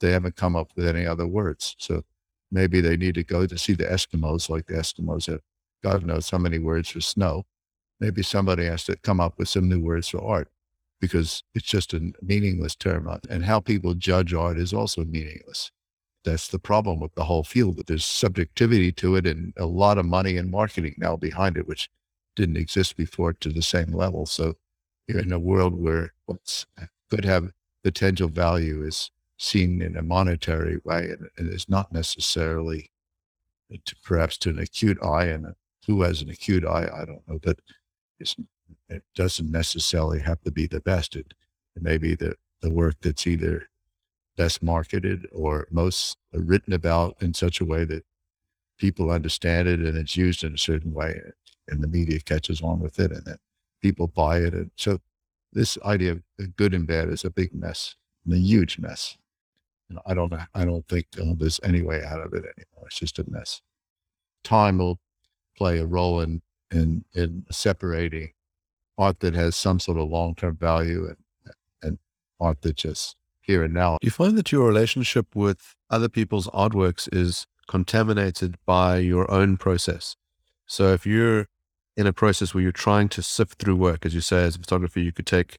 They haven't come up with any other words. So maybe they need to go to see the Eskimos, like the Eskimos have, God knows how many words for snow. Maybe somebody has to come up with some new words for art, because it's just a meaningless term. And how people judge art is also meaningless. That's the problem with the whole field, that there's subjectivity to it and a lot of money and marketing now behind it, which didn't exist before to the same level. So you're in a world where what could have potential value is seen in a monetary way, and, and it's not necessarily to, perhaps to an acute eye, and who has an acute eye, I don't know, but it's, it doesn't necessarily have to be the best. It, it may be the, the work that's either best marketed or most written about in such a way that people understand it, and it's used in a certain way, and the media catches on with it, and then people buy it. And so this idea of good and bad is a big mess, and a huge mess. And I don't know, I don't think uh, there's any way out of it anymore. It's just a mess. Time will play a role in, in, in separating art that has some sort of long-term value and, and art that just here and now. Do you find that your relationship with other people's artworks is contaminated by your own process? So if you're in a process where you're trying to sift through work, as you say, as a photographer, you could take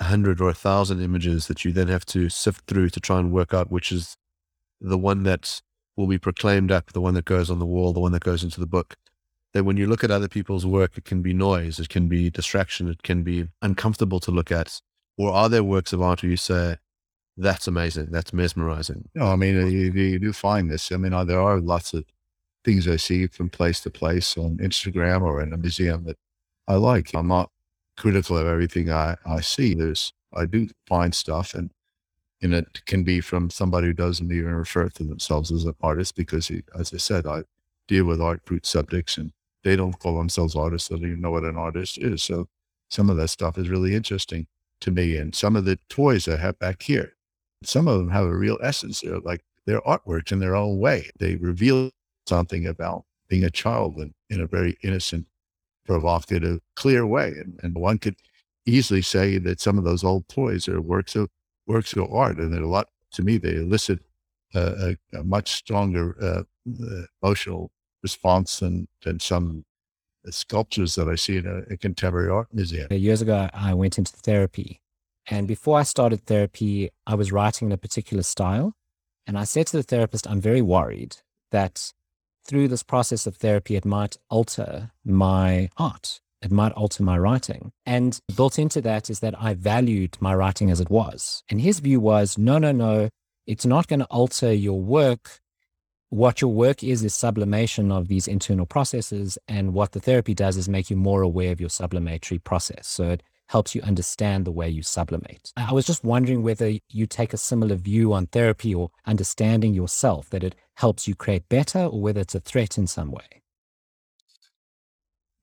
a hundred or a thousand images that you then have to sift through to try and work out which is the one that will be proclaimed up, the one that goes on the wall, the one that goes into the book. Then when you look at other people's work, it can be noise, it can be distraction, it can be uncomfortable to look at. Or are there works of art where you say, that's amazing, that's mesmerizing? No, I mean, you, you do find this. I mean, there are lots of things I see from place to place on Instagram or in a museum that I like. I'm not critical of everything I, I see. There's, I do find stuff, and, and it can be from somebody who doesn't even refer to themselves as an artist, because he, as I said, I deal with art brut subjects, and they don't call themselves artists. They don't even know what an artist is. So some of that stuff is really interesting to me. And some of the toys I have back here, some of them have a real essence. They're like, they're artworks in their own way. They reveal something about being a child in, in a very innocent, provocative, clear way. And, and one could easily say that some of those old toys are works of works of art. And they're a lot, to me, they elicit uh, a, a much stronger uh, emotional response than, than some sculptures that I see in a, a contemporary art museum. Years ago, I went into therapy. And before I started therapy, I was writing in a particular style. And I said to the therapist, I'm very worried that through this process of therapy, it might alter my art. It might alter my writing. And built into that is that I valued my writing as it was. And his view was, no, no, no, it's not going to alter your work. What your work is, is sublimation of these internal processes. And what the therapy does is make you more aware of your sublimatory process. So it helps you understand the way you sublimate. I was just wondering whether you take a similar view on therapy or understanding yourself, that it helps you create better, or whether it's a threat in some way.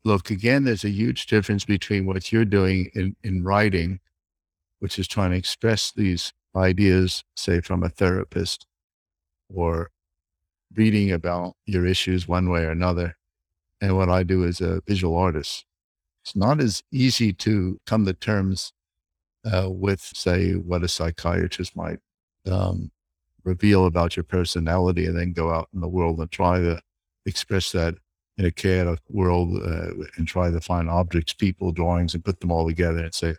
Look, again, there's a huge difference between what you're doing in, in writing, which is trying to express these ideas, say, from a therapist or reading about your issues one way or another. And what I do as a visual artist, it's not as easy to come to terms uh, with, say, what a psychiatrist might um, reveal about your personality and then go out in the world and try to express that in a chaotic world uh, and try to find objects, people, drawings, and put them all together and say,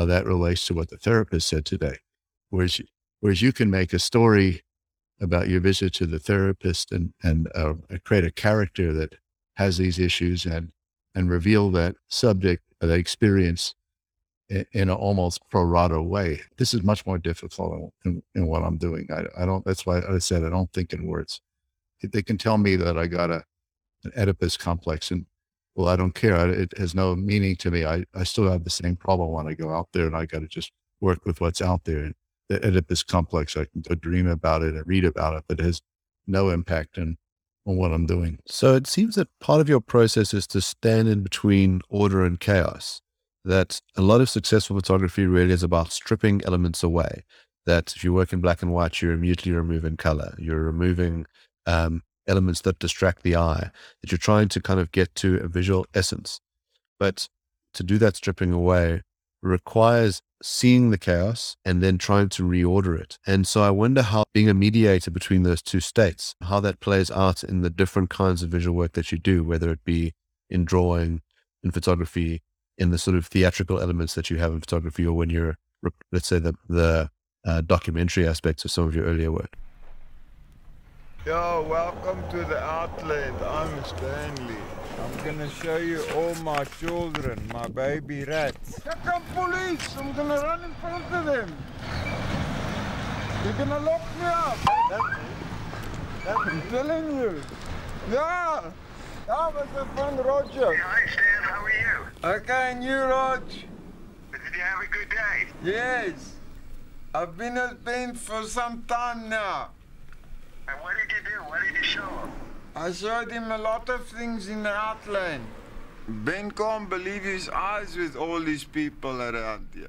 oh, that relates to what the therapist said today. Whereas, whereas you can make a story about your visit to the therapist and, and uh, create a character that has these issues and, and reveal that subject, that experience in, in an almost pro rata way. This is much more difficult in, in what I'm doing. I, I don't, that's why I said, I don't think in words. They can tell me that I got a, an Oedipus complex and, well, I don't care. It has no meaning to me. I, I still have the same problem when I go out there and I got to just work with what's out there. And the Oedipus complex, I can go dream about it and read about it, but it has no impact on, on what I'm doing. So it seems that part of your process is to stand in between order and chaos, that a lot of successful photography really is about stripping elements away, that if you work in black and white, you're immediately removing color, you're removing um, elements that distract the eye, that you're trying to kind of get to a visual essence. But to do that stripping away requires seeing the chaos and then trying to reorder it. And so I wonder how being a mediator between those two states, how that plays out in the different kinds of visual work that you do, whether it be in drawing, in photography, in the sort of theatrical elements that you have in photography, or when you're, let's say, the, the uh, documentary aspects of some of your earlier work. Yo, welcome to the outlet. I'm Stanley. I'm gonna show you all my children, my baby rats. Here come police! I'm gonna run in front of them. They're gonna lock me up. I'm telling you. Yeah. That was a fun, Roger. Yeah, hi, Stan. How are you? Okay, and you, Rog? Did you have a good day? Yes. I've been at Ben for some time now. And what did you do? What did you show him? I showed him a lot of things in the outline. Ben can't believe his eyes with all these people around here.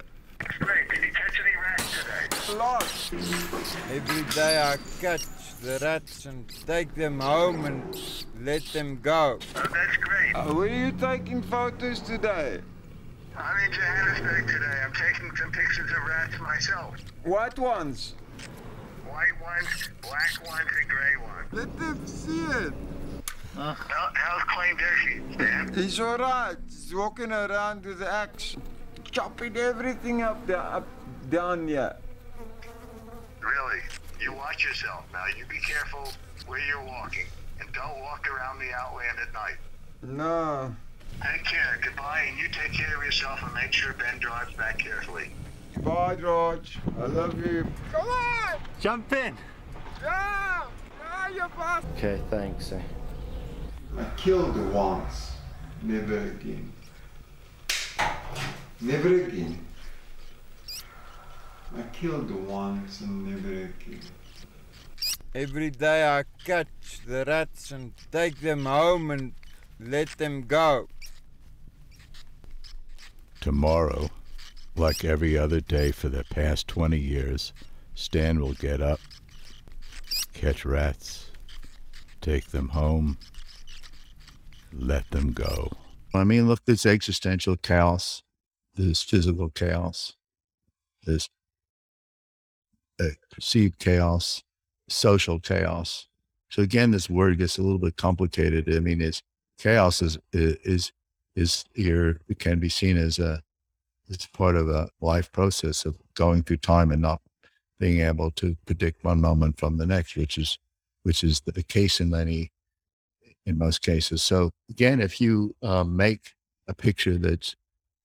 Great. Did he catch any rats today? A lot. Every day I catch the rats and take them home and let them go. Oh, that's great. Uh, where are you taking photos today? I'm in Johannesburg today. I'm taking some pictures of rats myself. White ones? White ones, black ones, and grey ones. Let them see it. Uh, well, how's Clay Dishie, Stan? He's all right. He's walking around with the axe, chopping everything up, the, up down here. Really? You watch yourself now. You be careful where you're walking, and don't walk around the outland at night. No. Take care. Goodbye, and you take care of yourself and make sure Ben drives back carefully. Bye, George. I love you. Come on! Jump in! Yeah! Yeah, you bastard! Okay, thanks. Eh? I killed once. Never again. Never again. I killed once and never again. Every day I catch the rats and take them home and let them go. Tomorrow, like every other day for the past twenty years, Stan will get up, catch rats, take them home, let them go. I mean, look, there's existential chaos, there's physical chaos, there's uh, perceived chaos, social chaos. So again, this word gets a little bit complicated. I mean, it's, chaos is, is, is here, it can be seen as a, it's part of a life process of going through time and not being able to predict one moment from the next, which is, which is the case in many, in most cases. So again, if you uh, make a picture that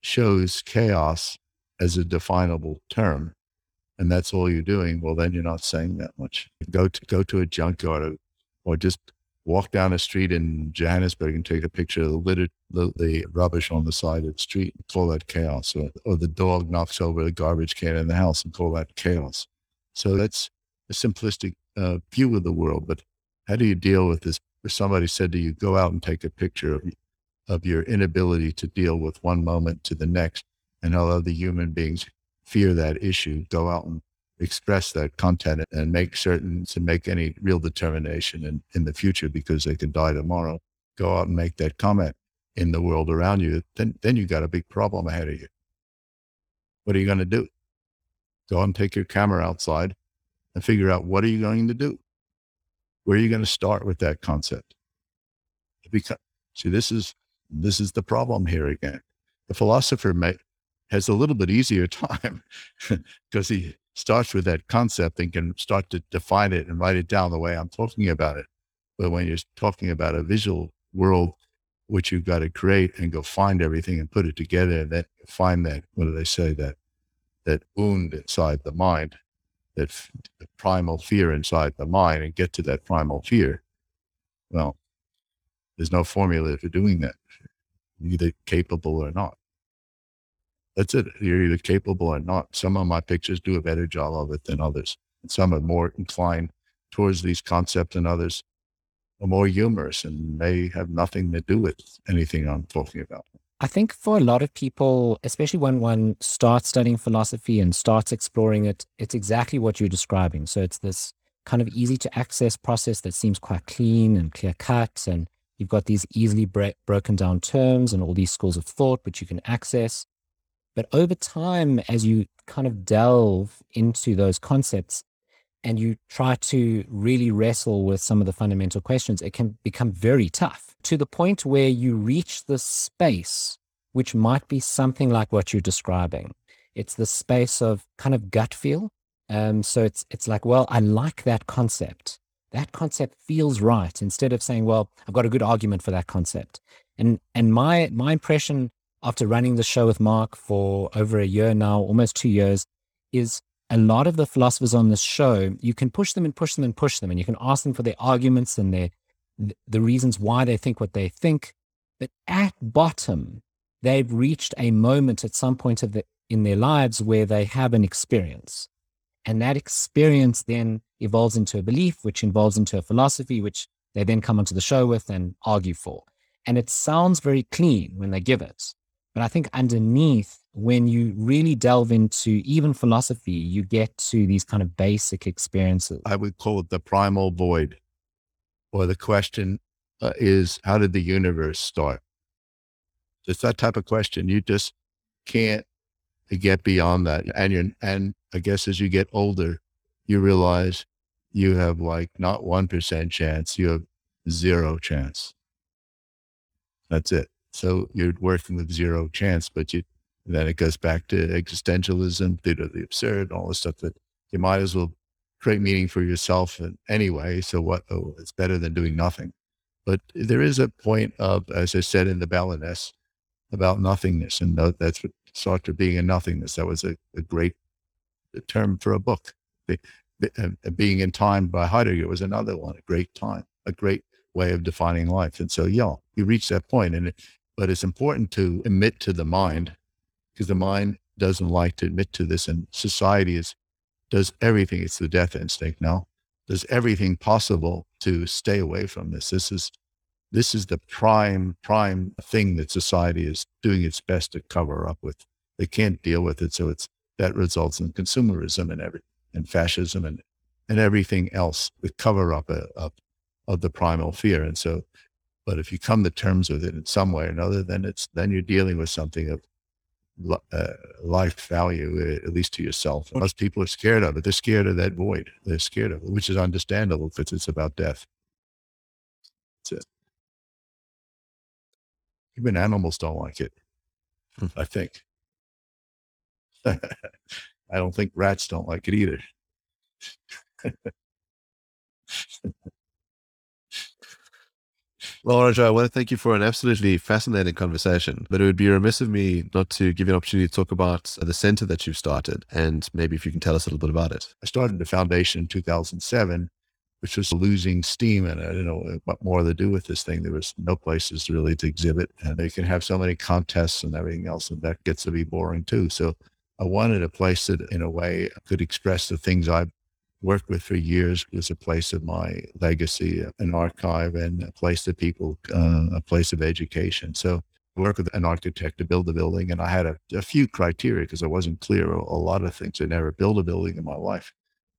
shows chaos as a definable term, and that's all you're doing, well, then you're not saying that much. Go to, go to a junkyard or, or just walk down a street in Johannesburg and take a picture of the litter, the, the rubbish on the side of the street and call that chaos, or, or the dog knocks over the garbage can in the house and call that chaos. So that's a simplistic uh, view of the world. But how do you deal with this? If somebody said to you, go out and take a picture of, of your inability to deal with one moment to the next and how other human beings fear that issue, go out and express that content and make certain to make any real determination in, in the future, because they could die tomorrow, go out and make that comment in the world around you, then, then you got a big problem ahead of you. What are you going to do? Go out and take your camera outside and figure out, what are you going to do? Where are you going to start with that concept? Because, see, this is, this is the problem here again. The philosopher may, has a little bit easier time because he starts with that concept and can start to define it and write it down the way I'm talking about it. But when you're talking about a visual world, which you've got to create and go find everything and put it together, and then find that, what do they say, that that wound inside the mind, that f- primal fear inside the mind, and get to that primal fear. Well, there's no formula for doing that. You're either capable or not. That's it. You're either capable or not. Some of my pictures do a better job of it than others. And some are more inclined towards these concepts than others are more humorous and may have nothing to do with anything I'm talking about. I think for a lot of people, especially when one starts studying philosophy and starts exploring it, it's exactly what you're describing. So it's this kind of easy to access process that seems quite clean and clear cut. And you've got these easily bre- broken down terms and all these schools of thought, which you can access. But over time, as you kind of delve into those concepts and you try to really wrestle with some of the fundamental questions, it can become very tough, to the point where you reach the space, which might be something like what you're describing. It's the space of kind of gut feel. Um, so it's it's like, well, I like that concept. That concept feels right, instead of saying, well, I've got a good argument for that concept. And and my my impression, after running the show with Mark for over a year now, almost two years, is a lot of the philosophers on this show, you can push them and push them and push them, and you can ask them for their arguments and their the reasons why they think what they think. But at bottom, they've reached a moment at some point of the, in their lives where they have an experience. And that experience then evolves into a belief, which evolves into a philosophy, which they then come onto the show with and argue for. And it sounds very clean when they give it. But I think underneath, when you really delve into even philosophy, you get to these kind of basic experiences. I would call it the primal void, or the question uh, is, how did the universe start? It's that type of question. You just can't get beyond that. And you're, and I guess as you get older, you realize you have like not one percent chance, you have zero chance. That's it. So you're working with zero chance, but you, then it goes back to existentialism, theater of the absurd, all the stuff that you might as well create meaning for yourself anyway. So what, oh, it's better than doing nothing. But there is a point of, as I said in the Ballenesque, about nothingness. And that's what Sartre, Being and Nothingness. That was a, a great term for a book. Be, be, uh, Being in Time by Heidegger was another one, a great time, a great way of defining life. And so, yeah, you reach that point. And it, But it's important to admit to the mind, because the mind doesn't like to admit to this. And society is, does everything. It's the death instinct now. Does everything possible to stay away from this. This is, this is the prime, prime thing that society is doing its best to cover up with. They can't deal with it. So it's, that results in consumerism and every, and fascism and, and everything else, the cover up uh, up of the primal fear. And so, but if you come to terms with it in some way or another, then it's, then you're dealing with something of uh, life value, at least to yourself. Most people are scared of it. They're scared of that void. They're scared of it, which is understandable, because it's about death. That's it. Even animals don't like it, I think. I don't think rats don't like it either. Well, Roger, I want to thank you for an absolutely fascinating conversation, but it would be remiss of me not to give you an opportunity to talk about the center that you've started, and maybe if you can tell us a little bit about it. I started the foundation in two thousand seven, which was losing steam, and I didn't know what more to do with this thing. There was no places really to exhibit, and they can have so many contests and everything else, and that gets to be boring too. So I wanted a place that, in a way, could express the things I've worked with for years. Was a place of my legacy, an archive, and a place of people, uh, a place of education. So work with an architect to build the building. And I had a, a few criteria because I wasn't clear a, a lot of things. I never built a building in my life.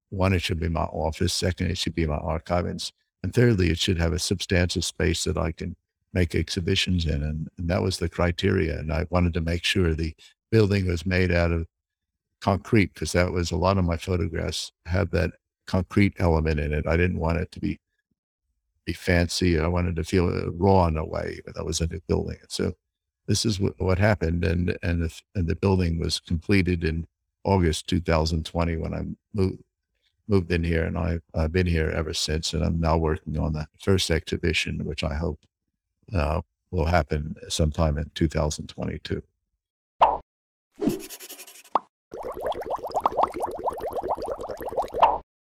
One, it should be my office. Second, it should be my archive. And, and thirdly, it should have a substantial space that I can make exhibitions in. And, and that was the criteria. And I wanted to make sure the building was made out of concrete, because that was a lot of my photographs had that concrete element in it. I didn't want it to be be fancy. I wanted to feel raw in a way, but that was a new building. And so this is what, what happened. And, and, the, and the building was completed in August two thousand twenty when I moved, moved in here, and I, I've been here ever since. And I'm now working on the first exhibition, which I hope uh, will happen sometime in two thousand twenty-two.